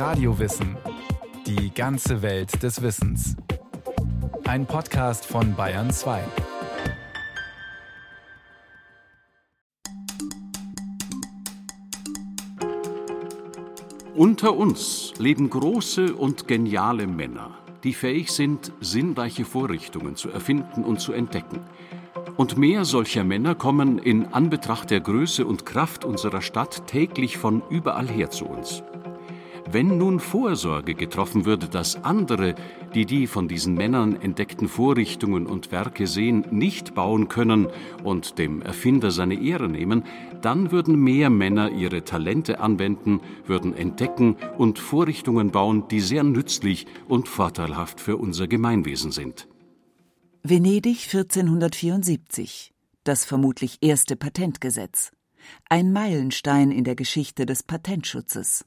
Radio Wissen. Die ganze Welt des Wissens. Ein Podcast von Bayern 2. Unter uns leben große und geniale Männer, die fähig sind, sinnreiche Vorrichtungen zu erfinden und zu entdecken. Und mehr solcher Männer kommen in Anbetracht der Größe und Kraft unserer Stadt täglich von überall her zu uns. Wenn nun Vorsorge getroffen würde, dass andere, die von diesen Männern entdeckten Vorrichtungen und Werke sehen, nicht bauen können und dem Erfinder seine Ehre nehmen, dann würden mehr Männer ihre Talente anwenden, würden entdecken und Vorrichtungen bauen, die sehr nützlich und vorteilhaft für unser Gemeinwesen sind. Venedig 1474, das vermutlich erste Patentgesetz. Ein Meilenstein in der Geschichte des Patentschutzes.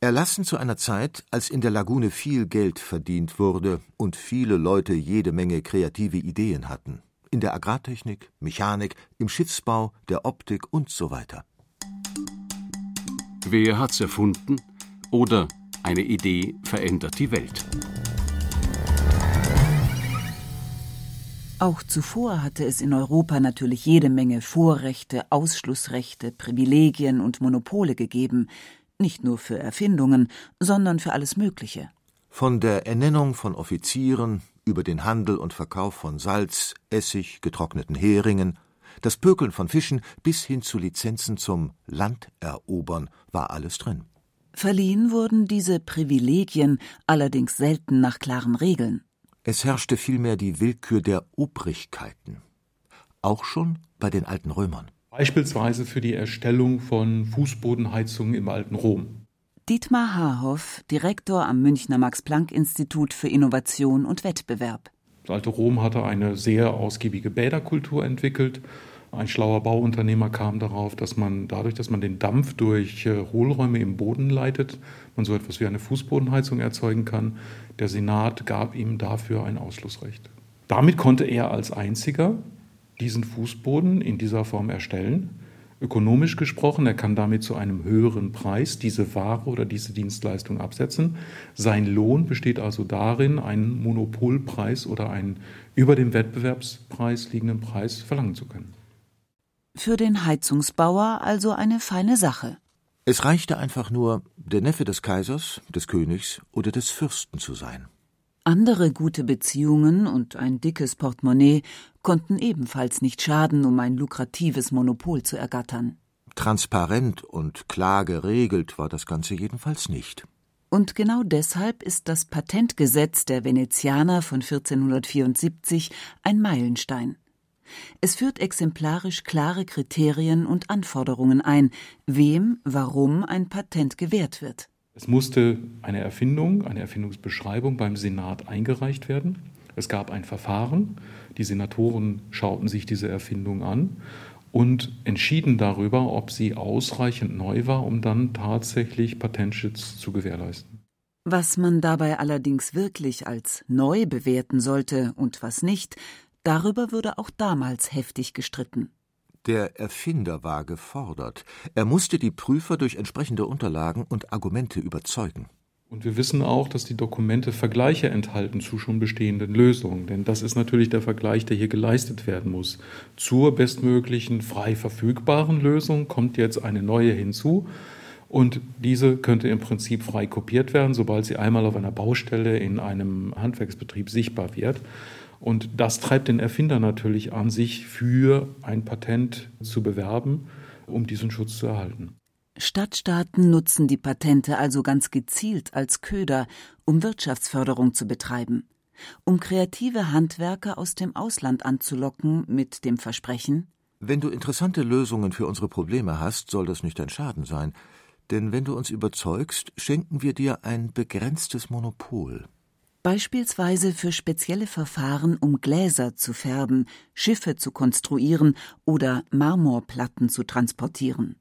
Erlassen zu einer Zeit, als in der Lagune viel Geld verdient wurde und viele Leute jede Menge kreative Ideen hatten. In der Agrartechnik, Mechanik, im Schiffsbau, der Optik und so weiter. Wer hat's erfunden? Oder eine Idee verändert die Welt. Auch zuvor hatte es in Europa natürlich jede Menge Vorrechte, Ausschlussrechte, Privilegien und Monopole gegeben. Nicht nur für Erfindungen, sondern für alles Mögliche. Von der Ernennung von Offizieren über den Handel und Verkauf von Salz, Essig, getrockneten Heringen, das Pökeln von Fischen bis hin zu Lizenzen zum Landerobern war alles drin. Verliehen wurden diese Privilegien allerdings selten nach klaren Regeln. Es herrschte vielmehr die Willkür der Obrigkeiten. Auch schon bei den alten Römern. Beispielsweise für die Erstellung von Fußbodenheizungen im alten Rom. Dietmar Harhoff, Direktor am Münchner Max-Planck-Institut für Innovation und Wettbewerb. Das alte Rom hatte eine sehr ausgiebige Bäderkultur entwickelt. Ein schlauer Bauunternehmer kam darauf, dass man dadurch, dass man den Dampf durch Hohlräume im Boden leitet, man so etwas wie eine Fußbodenheizung erzeugen kann. Der Senat gab ihm dafür ein Ausschlussrecht. Damit konnte er als einziger diesen Fußboden in dieser Form erstellen. Ökonomisch gesprochen, er kann damit zu einem höheren Preis diese Ware oder diese Dienstleistung absetzen. Sein Lohn besteht also darin, einen Monopolpreis oder einen über dem Wettbewerbspreis liegenden Preis verlangen zu können. Für den Heizungsbauer also eine feine Sache. Es reichte einfach nur, der Neffe des Kaisers, des Königs oder des Fürsten zu sein. Andere gute Beziehungen und ein dickes Portemonnaie konnten ebenfalls nicht schaden, um ein lukratives Monopol zu ergattern. Transparent und klar geregelt war das Ganze jedenfalls nicht. Und genau deshalb ist das Patentgesetz der Venezianer von 1474 ein Meilenstein. Es führt exemplarisch klare Kriterien und Anforderungen ein, wem, warum ein Patent gewährt wird. Es musste eine Erfindung, eine Erfindungsbeschreibung beim Senat eingereicht werden. Es gab ein Verfahren. Die Senatoren schauten sich diese Erfindung an und entschieden darüber, ob sie ausreichend neu war, um dann tatsächlich Patentschutz zu gewährleisten. Was man dabei allerdings wirklich als neu bewerten sollte und was nicht, darüber wurde auch damals heftig gestritten. Der Erfinder war gefordert. Er musste die Prüfer durch entsprechende Unterlagen und Argumente überzeugen. Und wir wissen auch, dass die Dokumente Vergleiche enthalten zu schon bestehenden Lösungen. Denn das ist natürlich der Vergleich, der hier geleistet werden muss. Zur bestmöglichen, frei verfügbaren Lösung kommt jetzt eine neue hinzu. Und diese könnte im Prinzip frei kopiert werden, sobald sie einmal auf einer Baustelle in einem Handwerksbetrieb sichtbar wird. Und das treibt den Erfinder natürlich an, sich für ein Patent zu bewerben, um diesen Schutz zu erhalten. Stadtstaaten nutzen die Patente also ganz gezielt als Köder, um Wirtschaftsförderung zu betreiben, um kreative Handwerker aus dem Ausland anzulocken mit dem Versprechen: Wenn du interessante Lösungen für unsere Probleme hast, soll das nicht dein Schaden sein. Denn wenn du uns überzeugst, schenken wir dir ein begrenztes Monopol. Beispielsweise für spezielle Verfahren, um Gläser zu färben, Schiffe zu konstruieren oder Marmorplatten zu transportieren.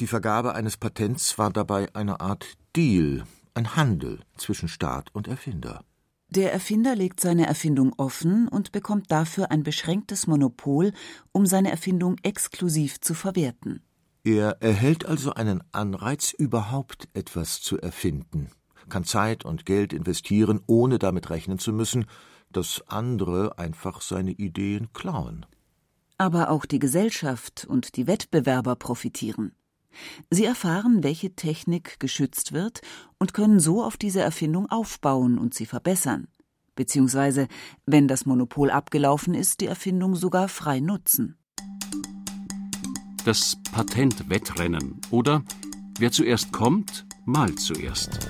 Die Vergabe eines Patents war dabei eine Art Deal, ein Handel zwischen Staat und Erfinder. Der Erfinder legt seine Erfindung offen und bekommt dafür ein beschränktes Monopol, um seine Erfindung exklusiv zu verwerten. Er erhält also einen Anreiz, überhaupt etwas zu erfinden. kann Zeit und Geld investieren, ohne damit rechnen zu müssen, dass andere einfach seine Ideen klauen. Aber auch die Gesellschaft und die Wettbewerber profitieren. Sie erfahren, welche Technik geschützt wird und können so auf diese Erfindung aufbauen und sie verbessern. Beziehungsweise, wenn das Monopol abgelaufen ist, die Erfindung sogar frei nutzen. Das Patentwettrennen oder wer zuerst kommt, malt zuerst.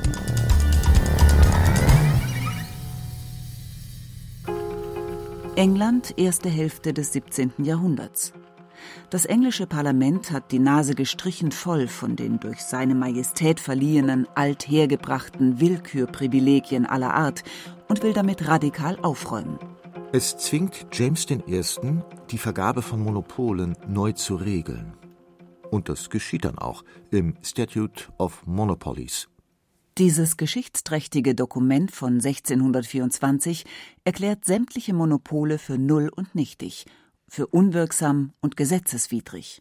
England, erste Hälfte des 17. Jahrhunderts. Das englische Parlament hat die Nase gestrichen voll von den durch seine Majestät verliehenen, althergebrachten Willkürprivilegien aller Art und will damit radikal aufräumen. Es zwingt James I., die Vergabe von Monopolen neu zu regeln. Und das geschieht dann auch im Statute of Monopolies. Dieses geschichtsträchtige Dokument von 1624 erklärt sämtliche Monopole für null und nichtig, für unwirksam und gesetzeswidrig.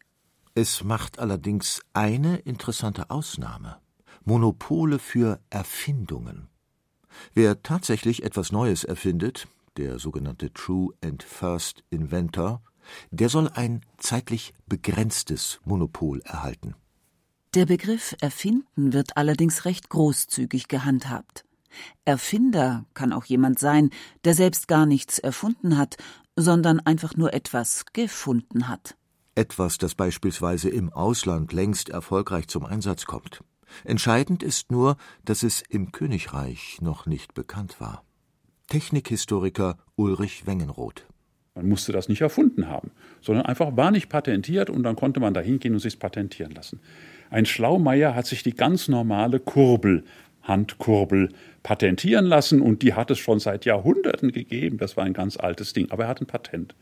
Es macht allerdings eine interessante Ausnahme: Monopole für Erfindungen. Wer tatsächlich etwas Neues erfindet, der sogenannte True and First Inventor, der soll ein zeitlich begrenztes Monopol erhalten. Der Begriff erfinden wird allerdings recht großzügig gehandhabt. Erfinder kann auch jemand sein, der selbst gar nichts erfunden hat, sondern einfach nur etwas gefunden hat. Etwas, das beispielsweise im Ausland längst erfolgreich zum Einsatz kommt. Entscheidend ist nur, dass es im Königreich noch nicht bekannt war. Technikhistoriker Ulrich Wengenroth. Man musste das nicht erfunden haben, sondern einfach war nicht patentiert und dann konnte man da hingehen und sich patentieren lassen. Ein Schlaumeier hat sich die ganz normale Kurbel, Handkurbel, patentieren lassen und die hat es schon seit Jahrhunderten gegeben. Das war ein ganz altes Ding, aber er hat ein Patent.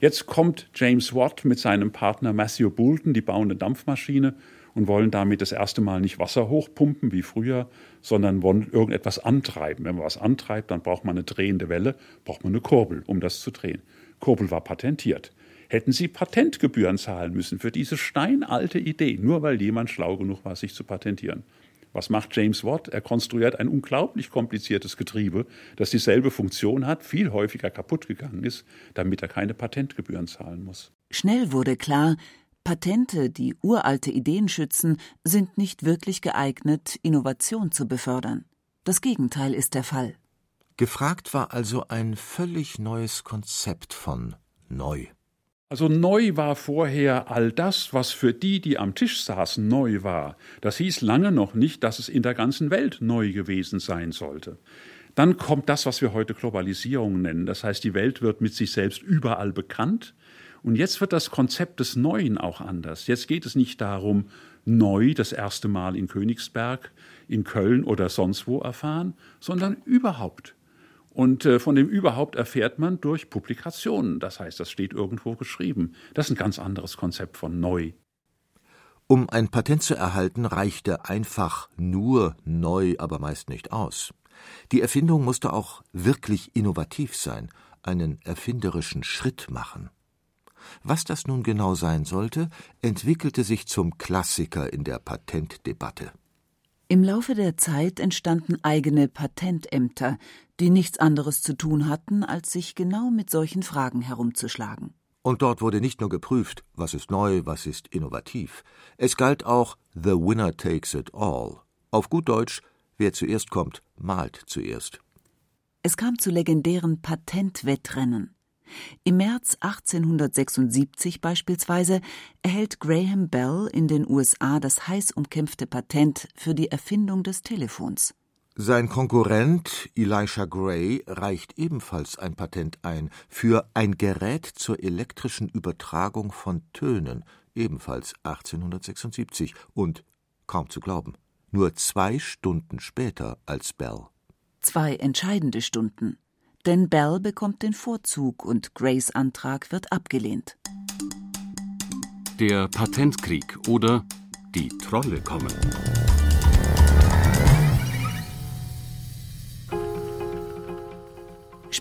Jetzt kommt James Watt mit seinem Partner Matthew Boulton, die bauen eine Dampfmaschine und wollen damit das erste Mal nicht Wasser hochpumpen wie früher, sondern wollen irgendetwas antreiben. Wenn man was antreibt, dann braucht man eine drehende Welle, braucht man eine Kurbel, um das zu drehen. Kurbel war patentiert. Hätten sie Patentgebühren zahlen müssen für diese steinalte Idee, nur weil jemand schlau genug war, sich zu patentieren. Was macht James Watt? Er konstruiert ein unglaublich kompliziertes Getriebe, das dieselbe Funktion hat, viel häufiger kaputt gegangen ist, damit er keine Patentgebühren zahlen muss. Schnell wurde klar, Patente, die uralte Ideen schützen, sind nicht wirklich geeignet, Innovation zu befördern. Das Gegenteil ist der Fall. Gefragt war also ein völlig neues Konzept von neu. Also neu war vorher all das, was für die, die am Tisch saßen, neu war. Das hieß lange noch nicht, dass es in der ganzen Welt neu gewesen sein sollte. Dann kommt das, was wir heute Globalisierung nennen. Das heißt, die Welt wird mit sich selbst überall bekannt. Und jetzt wird das Konzept des Neuen auch anders. Jetzt geht es nicht darum, neu das erste Mal in Königsberg, in Köln oder sonst wo erfahren, sondern überhaupt. Und von dem überhaupt erfährt man durch Publikationen. Das heißt, das steht irgendwo geschrieben. Das ist ein ganz anderes Konzept von neu. Um ein Patent zu erhalten, reichte einfach nur neu, aber meist nicht aus. Die Erfindung musste auch wirklich innovativ sein, einen erfinderischen Schritt machen. Was das nun genau sein sollte, entwickelte sich zum Klassiker in der Patentdebatte. Im Laufe der Zeit entstanden eigene Patentämter, die nichts anderes zu tun hatten, als sich genau mit solchen Fragen herumzuschlagen. Und dort wurde nicht nur geprüft, was ist neu, was ist innovativ. Es galt auch The winner takes it all. Auf gut Deutsch, wer zuerst kommt, malt zuerst. Es kam zu legendären Patentwettrennen. Im März 1876 beispielsweise erhält Graham Bell in den USA das heiß umkämpfte Patent für die Erfindung des Telefons. Sein Konkurrent Elisha Gray reicht ebenfalls ein Patent ein für ein Gerät zur elektrischen Übertragung von Tönen, ebenfalls 1876 und, kaum zu glauben, nur 2 Stunden später als Bell. 2 entscheidende Stunden. Denn Bell bekommt den Vorzug und Grays Antrag wird abgelehnt. Der Patentkrieg oder die Trolle kommen.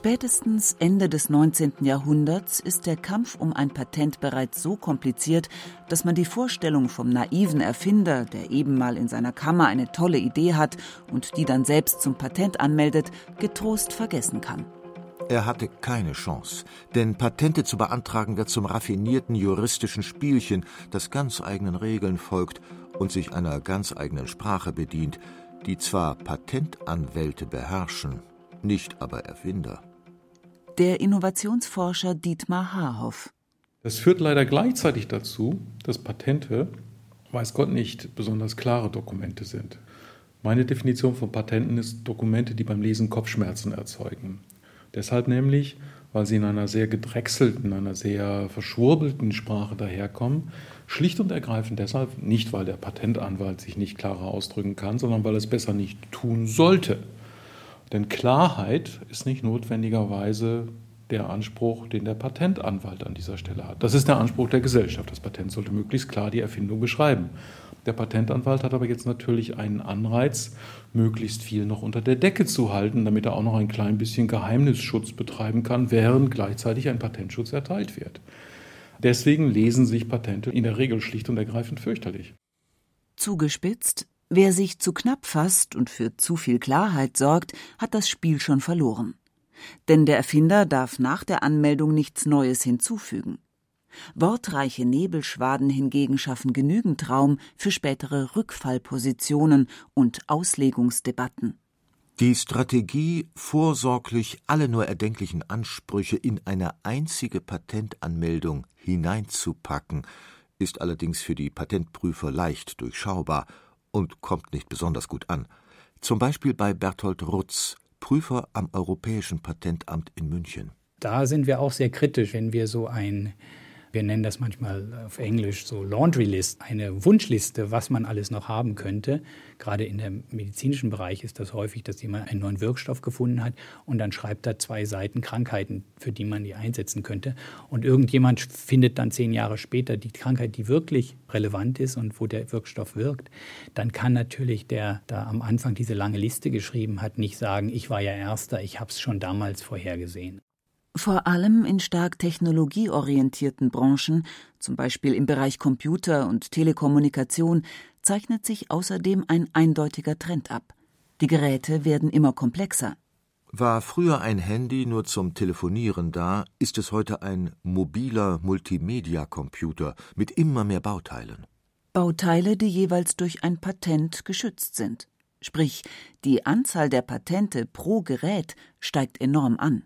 Spätestens Ende des 19. Jahrhunderts ist der Kampf um ein Patent bereits so kompliziert, dass man die Vorstellung vom naiven Erfinder, der eben mal in seiner Kammer eine tolle Idee hat und die dann selbst zum Patent anmeldet, getrost vergessen kann. Er hatte keine Chance, denn Patente zu beantragen wird zum raffinierten juristischen Spielchen, das ganz eigenen Regeln folgt und sich einer ganz eigenen Sprache bedient, die zwar Patentanwälte beherrschen, nicht aber Erfinder. Der Innovationsforscher Dietmar Harhoff. Das führt leider gleichzeitig dazu, dass Patente, weiß Gott, nicht besonders klare Dokumente sind. Meine Definition von Patenten ist Dokumente, die beim Lesen Kopfschmerzen erzeugen. Deshalb nämlich, weil sie in einer sehr gedrechselten, einer sehr verschwurbelten Sprache daherkommen, schlicht und ergreifend deshalb, nicht weil der Patentanwalt sich nicht klarer ausdrücken kann, sondern weil er es besser nicht tun sollte. Denn Klarheit ist nicht notwendigerweise der Anspruch, den der Patentanwalt an dieser Stelle hat. Das ist der Anspruch der Gesellschaft. Das Patent sollte möglichst klar die Erfindung beschreiben. Der Patentanwalt hat aber jetzt natürlich einen Anreiz, möglichst viel noch unter der Decke zu halten, damit er auch noch ein klein bisschen Geheimnisschutz betreiben kann, während gleichzeitig ein Patentschutz erteilt wird. Deswegen lesen sich Patente in der Regel schlicht und ergreifend fürchterlich. Zugespitzt, wer sich zu knapp fasst und für zu viel Klarheit sorgt, hat das Spiel schon verloren. Denn der Erfinder darf nach der Anmeldung nichts Neues hinzufügen. Wortreiche Nebelschwaden hingegen schaffen genügend Raum für spätere Rückfallpositionen und Auslegungsdebatten. Die Strategie, vorsorglich alle nur erdenklichen Ansprüche in eine einzige Patentanmeldung hineinzupacken, ist allerdings für die Patentprüfer leicht durchschaubar und kommt nicht besonders gut an. Zum Beispiel bei Bertolt Rutz, Prüfer am Europäischen Patentamt in München. Da sind wir auch sehr kritisch, wenn wir so ein... Wir nennen das manchmal auf Englisch so Laundry List, eine Wunschliste, was man alles noch haben könnte. Gerade in dem medizinischen Bereich ist das häufig, dass jemand einen neuen Wirkstoff gefunden hat und dann schreibt er 2 Seiten Krankheiten, für die man die einsetzen könnte. Und irgendjemand findet dann 10 Jahre später die Krankheit, die wirklich relevant ist und wo der Wirkstoff wirkt. Dann kann natürlich der, der am Anfang diese lange Liste geschrieben hat, nicht sagen, ich war ja Erster, ich habe es schon damals vorhergesehen. Vor allem in stark technologieorientierten Branchen, zum Beispiel im Bereich Computer und Telekommunikation, zeichnet sich außerdem ein eindeutiger Trend ab. Die Geräte werden immer komplexer. War früher ein Handy nur zum Telefonieren da, ist es heute ein mobiler Multimedia-Computer mit immer mehr Bauteilen. Bauteile, die jeweils durch ein Patent geschützt sind. Sprich, die Anzahl der Patente pro Gerät steigt enorm an.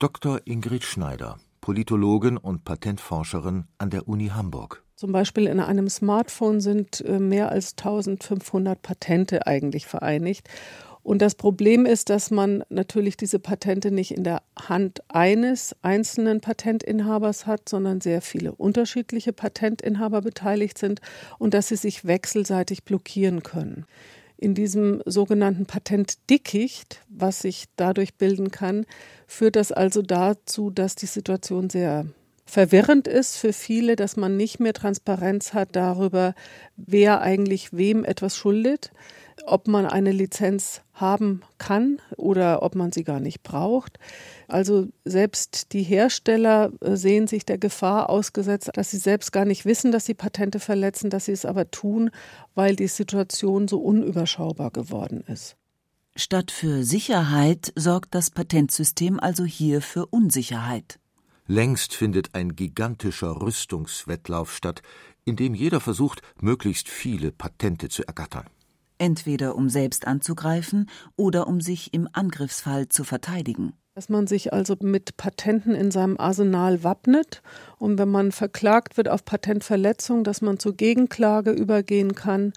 Dr. Ingrid Schneider, Politologin und Patentforscherin an der Uni Hamburg. Zum Beispiel in einem Smartphone sind mehr als 1500 Patente eigentlich vereinigt. Und das Problem ist, dass man natürlich diese Patente nicht in der Hand eines einzelnen Patentinhabers hat, sondern sehr viele unterschiedliche Patentinhaber beteiligt sind und dass sie sich wechselseitig blockieren können. In diesem sogenannten Patentdickicht, was sich dadurch bilden kann, führt das also dazu, dass die Situation sehr verwirrend ist für viele, dass man nicht mehr Transparenz hat darüber, wer eigentlich wem etwas schuldet, ob man eine Lizenz haben kann oder ob man sie gar nicht braucht. Also selbst die Hersteller sehen sich der Gefahr ausgesetzt, dass sie selbst gar nicht wissen, dass sie Patente verletzen, dass sie es aber tun, weil die Situation so unüberschaubar geworden ist. Statt für Sicherheit sorgt das Patentsystem also hier für Unsicherheit. Längst findet ein gigantischer Rüstungswettlauf statt, in dem jeder versucht, möglichst viele Patente zu ergattern. Entweder um selbst anzugreifen oder um sich im Angriffsfall zu verteidigen. Dass man sich also mit Patenten in seinem Arsenal wappnet und wenn man verklagt wird auf Patentverletzung, dass man zur Gegenklage übergehen kann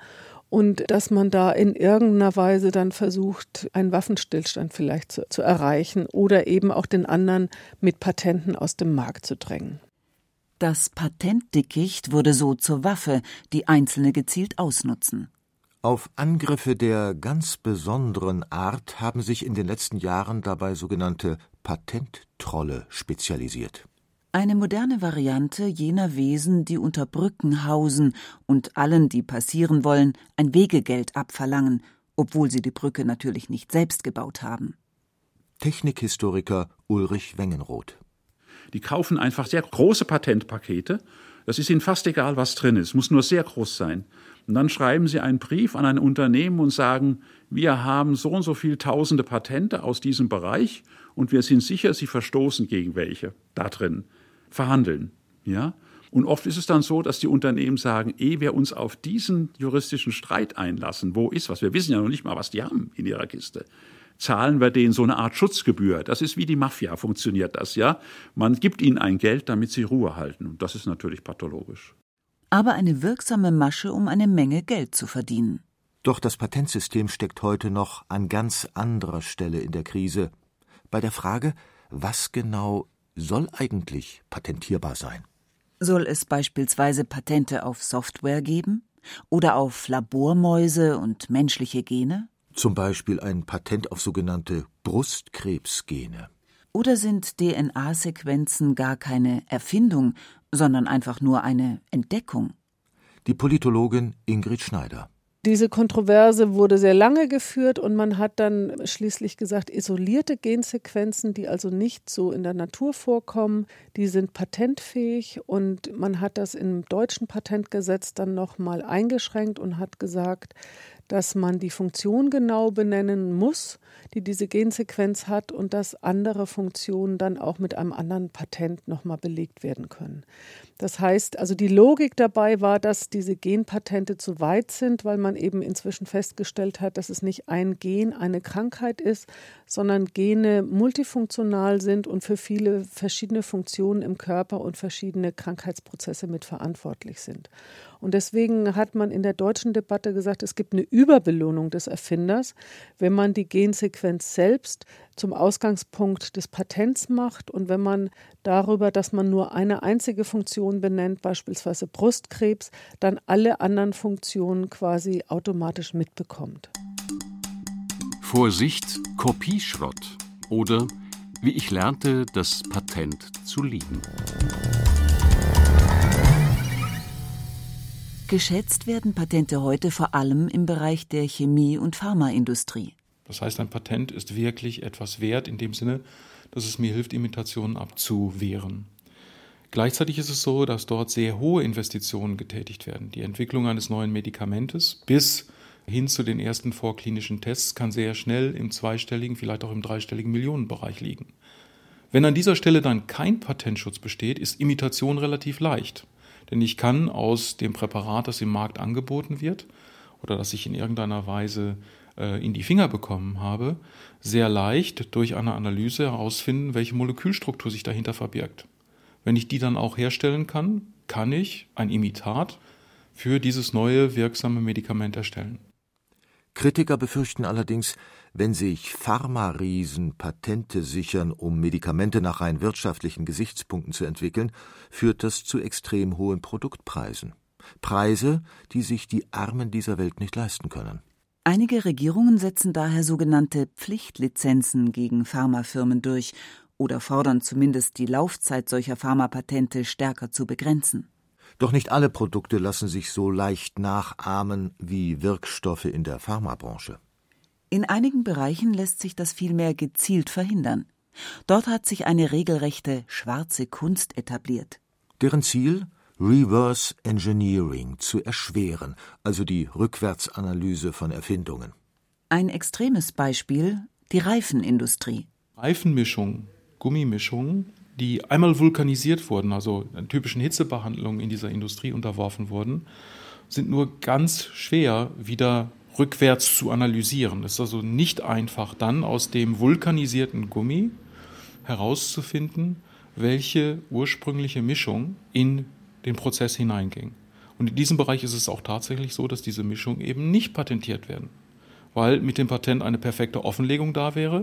und dass man da in irgendeiner Weise dann versucht, einen Waffenstillstand vielleicht zu erreichen oder eben auch den anderen mit Patenten aus dem Markt zu drängen. Das Patentdickicht wurde so zur Waffe, die Einzelne gezielt ausnutzen. Auf Angriffe der ganz besonderen Art haben sich in den letzten Jahren dabei sogenannte Patenttrolle spezialisiert. Eine moderne Variante jener Wesen, die unter Brücken hausen und allen, die passieren wollen, ein Wegegeld abverlangen, obwohl sie die Brücke natürlich nicht selbst gebaut haben. Technikhistoriker Ulrich Wengenroth. Die kaufen einfach sehr große Patentpakete. Das ist ihnen fast egal, was drin ist. Muss nur sehr groß sein. Und dann schreiben sie einen Brief an ein Unternehmen und sagen, wir haben so und so viele tausende Patente aus diesem Bereich und wir sind sicher, sie verstoßen gegen welche da drin. Verhandeln. Ja? Und oft ist es dann so, dass die Unternehmen sagen, ehe wir uns auf diesen juristischen Streit einlassen, wo ist was? Wir wissen ja noch nicht mal, was die haben in ihrer Kiste. Zahlen wir denen so eine Art Schutzgebühr. Das ist wie die Mafia, funktioniert das, ja? Man gibt ihnen ein Geld, damit sie Ruhe halten. Und das ist natürlich pathologisch. Aber eine wirksame Masche, um eine Menge Geld zu verdienen. Doch das Patentsystem steckt heute noch an ganz anderer Stelle in der Krise. Bei der Frage, was genau soll eigentlich patentierbar sein? Soll es beispielsweise Patente auf Software geben? Oder auf Labormäuse und menschliche Gene? Zum Beispiel ein Patent auf sogenannte Brustkrebsgene. Oder sind DNA-Sequenzen gar keine Erfindung, sondern einfach nur eine Entdeckung? Die Politologin Ingrid Schneider. Diese Kontroverse wurde sehr lange geführt und man hat dann schließlich gesagt, isolierte Gensequenzen, die also nicht so in der Natur vorkommen, die sind patentfähig, und man hat das im deutschen Patentgesetz dann nochmal eingeschränkt und hat gesagt, dass man die Funktion genau benennen muss, die diese Gensequenz hat, und dass andere Funktionen dann auch mit einem anderen Patent nochmal belegt werden können. Das heißt, also die Logik dabei war, dass diese Genpatente zu weit sind, weil man eben inzwischen festgestellt hat, dass es nicht ein Gen eine Krankheit ist, sondern Gene multifunktional sind und für viele verschiedene Funktionen im Körper und verschiedene Krankheitsprozesse mit verantwortlich sind. Und deswegen hat man in der deutschen Debatte gesagt, es gibt eine Überbelohnung des Erfinders, wenn man die Gensequenz selbst zum Ausgangspunkt des Patents macht und wenn man darüber, dass man nur eine einzige Funktion benennt, beispielsweise Brustkrebs, dann alle anderen Funktionen quasi automatisch mitbekommt. Vorsicht, Kopieschrott, oder wie ich lernte, das Patent zu lieben. Geschätzt werden Patente heute vor allem im Bereich der Chemie- und Pharmaindustrie. Das heißt, ein Patent ist wirklich etwas wert in dem Sinne, dass es mir hilft, Imitationen abzuwehren. Gleichzeitig ist es so, dass dort sehr hohe Investitionen getätigt werden. Die Entwicklung eines neuen Medikamentes bis hin zu den ersten vorklinischen Tests kann sehr schnell im zweistelligen, vielleicht auch im dreistelligen Millionenbereich liegen. Wenn an dieser Stelle dann kein Patentschutz besteht, ist Imitation relativ leicht. Denn ich kann aus dem Präparat, das im Markt angeboten wird oder das ich in irgendeiner Weise in die Finger bekommen habe, sehr leicht durch eine Analyse herausfinden, welche Molekülstruktur sich dahinter verbirgt. Wenn ich die dann auch herstellen kann, kann ich ein Imitat für dieses neue wirksame Medikament erstellen. Kritiker befürchten allerdings, wenn sich Pharma-Riesen Patente sichern, um Medikamente nach rein wirtschaftlichen Gesichtspunkten zu entwickeln, führt das zu extrem hohen Produktpreisen. Preise, die sich die Armen dieser Welt nicht leisten können. Einige Regierungen setzen daher sogenannte Pflichtlizenzen gegen Pharmafirmen durch oder fordern zumindest, die Laufzeit solcher Pharmapatente stärker zu begrenzen. Doch nicht alle Produkte lassen sich so leicht nachahmen wie Wirkstoffe in der Pharmabranche. In einigen Bereichen lässt sich das vielmehr gezielt verhindern. Dort hat sich eine regelrechte schwarze Kunst etabliert. Deren Ziel? Reverse Engineering zu erschweren, also die Rückwärtsanalyse von Erfindungen. Ein extremes Beispiel, die Reifenindustrie. Reifenmischung, Gummimischung, die einmal vulkanisiert wurden, also typischen Hitzebehandlungen in dieser Industrie unterworfen wurden, sind nur ganz schwer wieder rückwärts zu analysieren. Es ist also nicht einfach, dann aus dem vulkanisierten Gummi herauszufinden, welche ursprüngliche Mischung in den Prozess hineinging. Und in diesem Bereich ist es auch tatsächlich so, dass diese Mischungen eben nicht patentiert werden, weil mit dem Patent eine perfekte Offenlegung da wäre.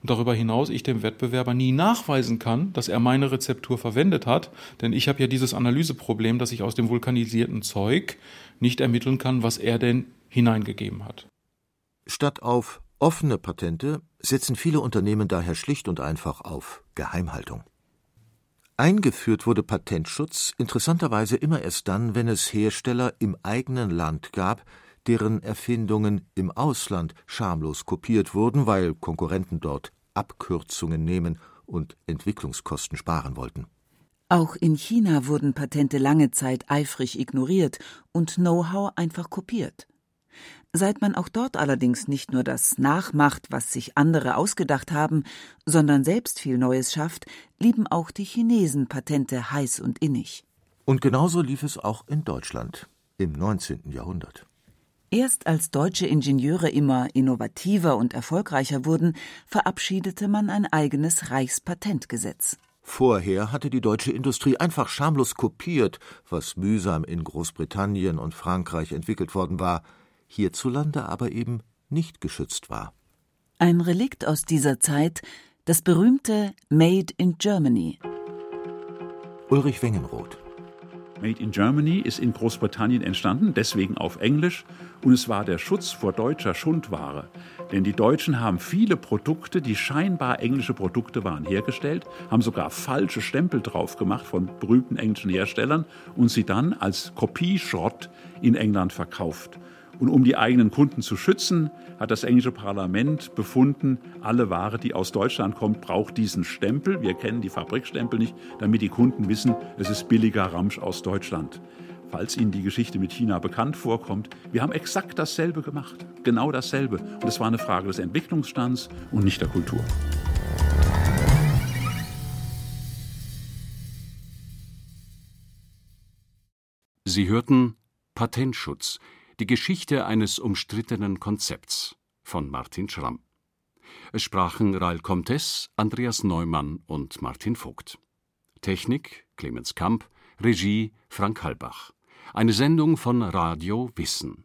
Und darüber hinaus ich dem Wettbewerber nie nachweisen kann, dass er meine Rezeptur verwendet hat, denn ich habe ja dieses Analyseproblem, dass ich aus dem vulkanisierten Zeug nicht ermitteln kann, was er denn hineingegeben hat. Statt auf offene Patente setzen viele Unternehmen daher schlicht und einfach auf Geheimhaltung. Eingeführt wurde Patentschutz interessanterweise immer erst dann, wenn es Hersteller im eigenen Land gab, deren Erfindungen im Ausland schamlos kopiert wurden, weil Konkurrenten dort Abkürzungen nehmen und Entwicklungskosten sparen wollten. Auch in China wurden Patente lange Zeit eifrig ignoriert und Know-how einfach kopiert. Seit man auch dort allerdings nicht nur das nachmacht, was sich andere ausgedacht haben, sondern selbst viel Neues schafft, lieben auch die Chinesen Patente heiß und innig. Und genauso lief es auch in Deutschland im 19. Jahrhundert. Erst als deutsche Ingenieure immer innovativer und erfolgreicher wurden, verabschiedete man ein eigenes Reichspatentgesetz. Vorher hatte die deutsche Industrie einfach schamlos kopiert, was mühsam in Großbritannien und Frankreich entwickelt worden war, hierzulande aber eben nicht geschützt war. Ein Relikt aus dieser Zeit, das berühmte Made in Germany. Ulrich Wengenroth. Made in Germany ist in Großbritannien entstanden, deswegen auf Englisch. Und es war der Schutz vor deutscher Schundware. Denn die Deutschen haben viele Produkte, die scheinbar englische Produkte waren, hergestellt, haben sogar falsche Stempel drauf gemacht von berühmten englischen Herstellern und sie dann als Kopieschrott in England verkauft. Und um die eigenen Kunden zu schützen, hat das englische Parlament befunden, alle Ware, die aus Deutschland kommt, braucht diesen Stempel. Wir kennen die Fabrikstempel nicht, damit die Kunden wissen, es ist billiger Ramsch aus Deutschland. Falls Ihnen die Geschichte mit China bekannt vorkommt, wir haben exakt dasselbe gemacht, genau dasselbe. Und es war eine Frage des Entwicklungsstands und nicht der Kultur. Sie hörten Patentschutz. Die Geschichte eines umstrittenen Konzepts von Martin Schramm. Es sprachen Rael Comtes, Andreas Neumann und Martin Vogt. Technik Clemens Kamp, Regie Frank Halbach. Eine Sendung von Radio Wissen.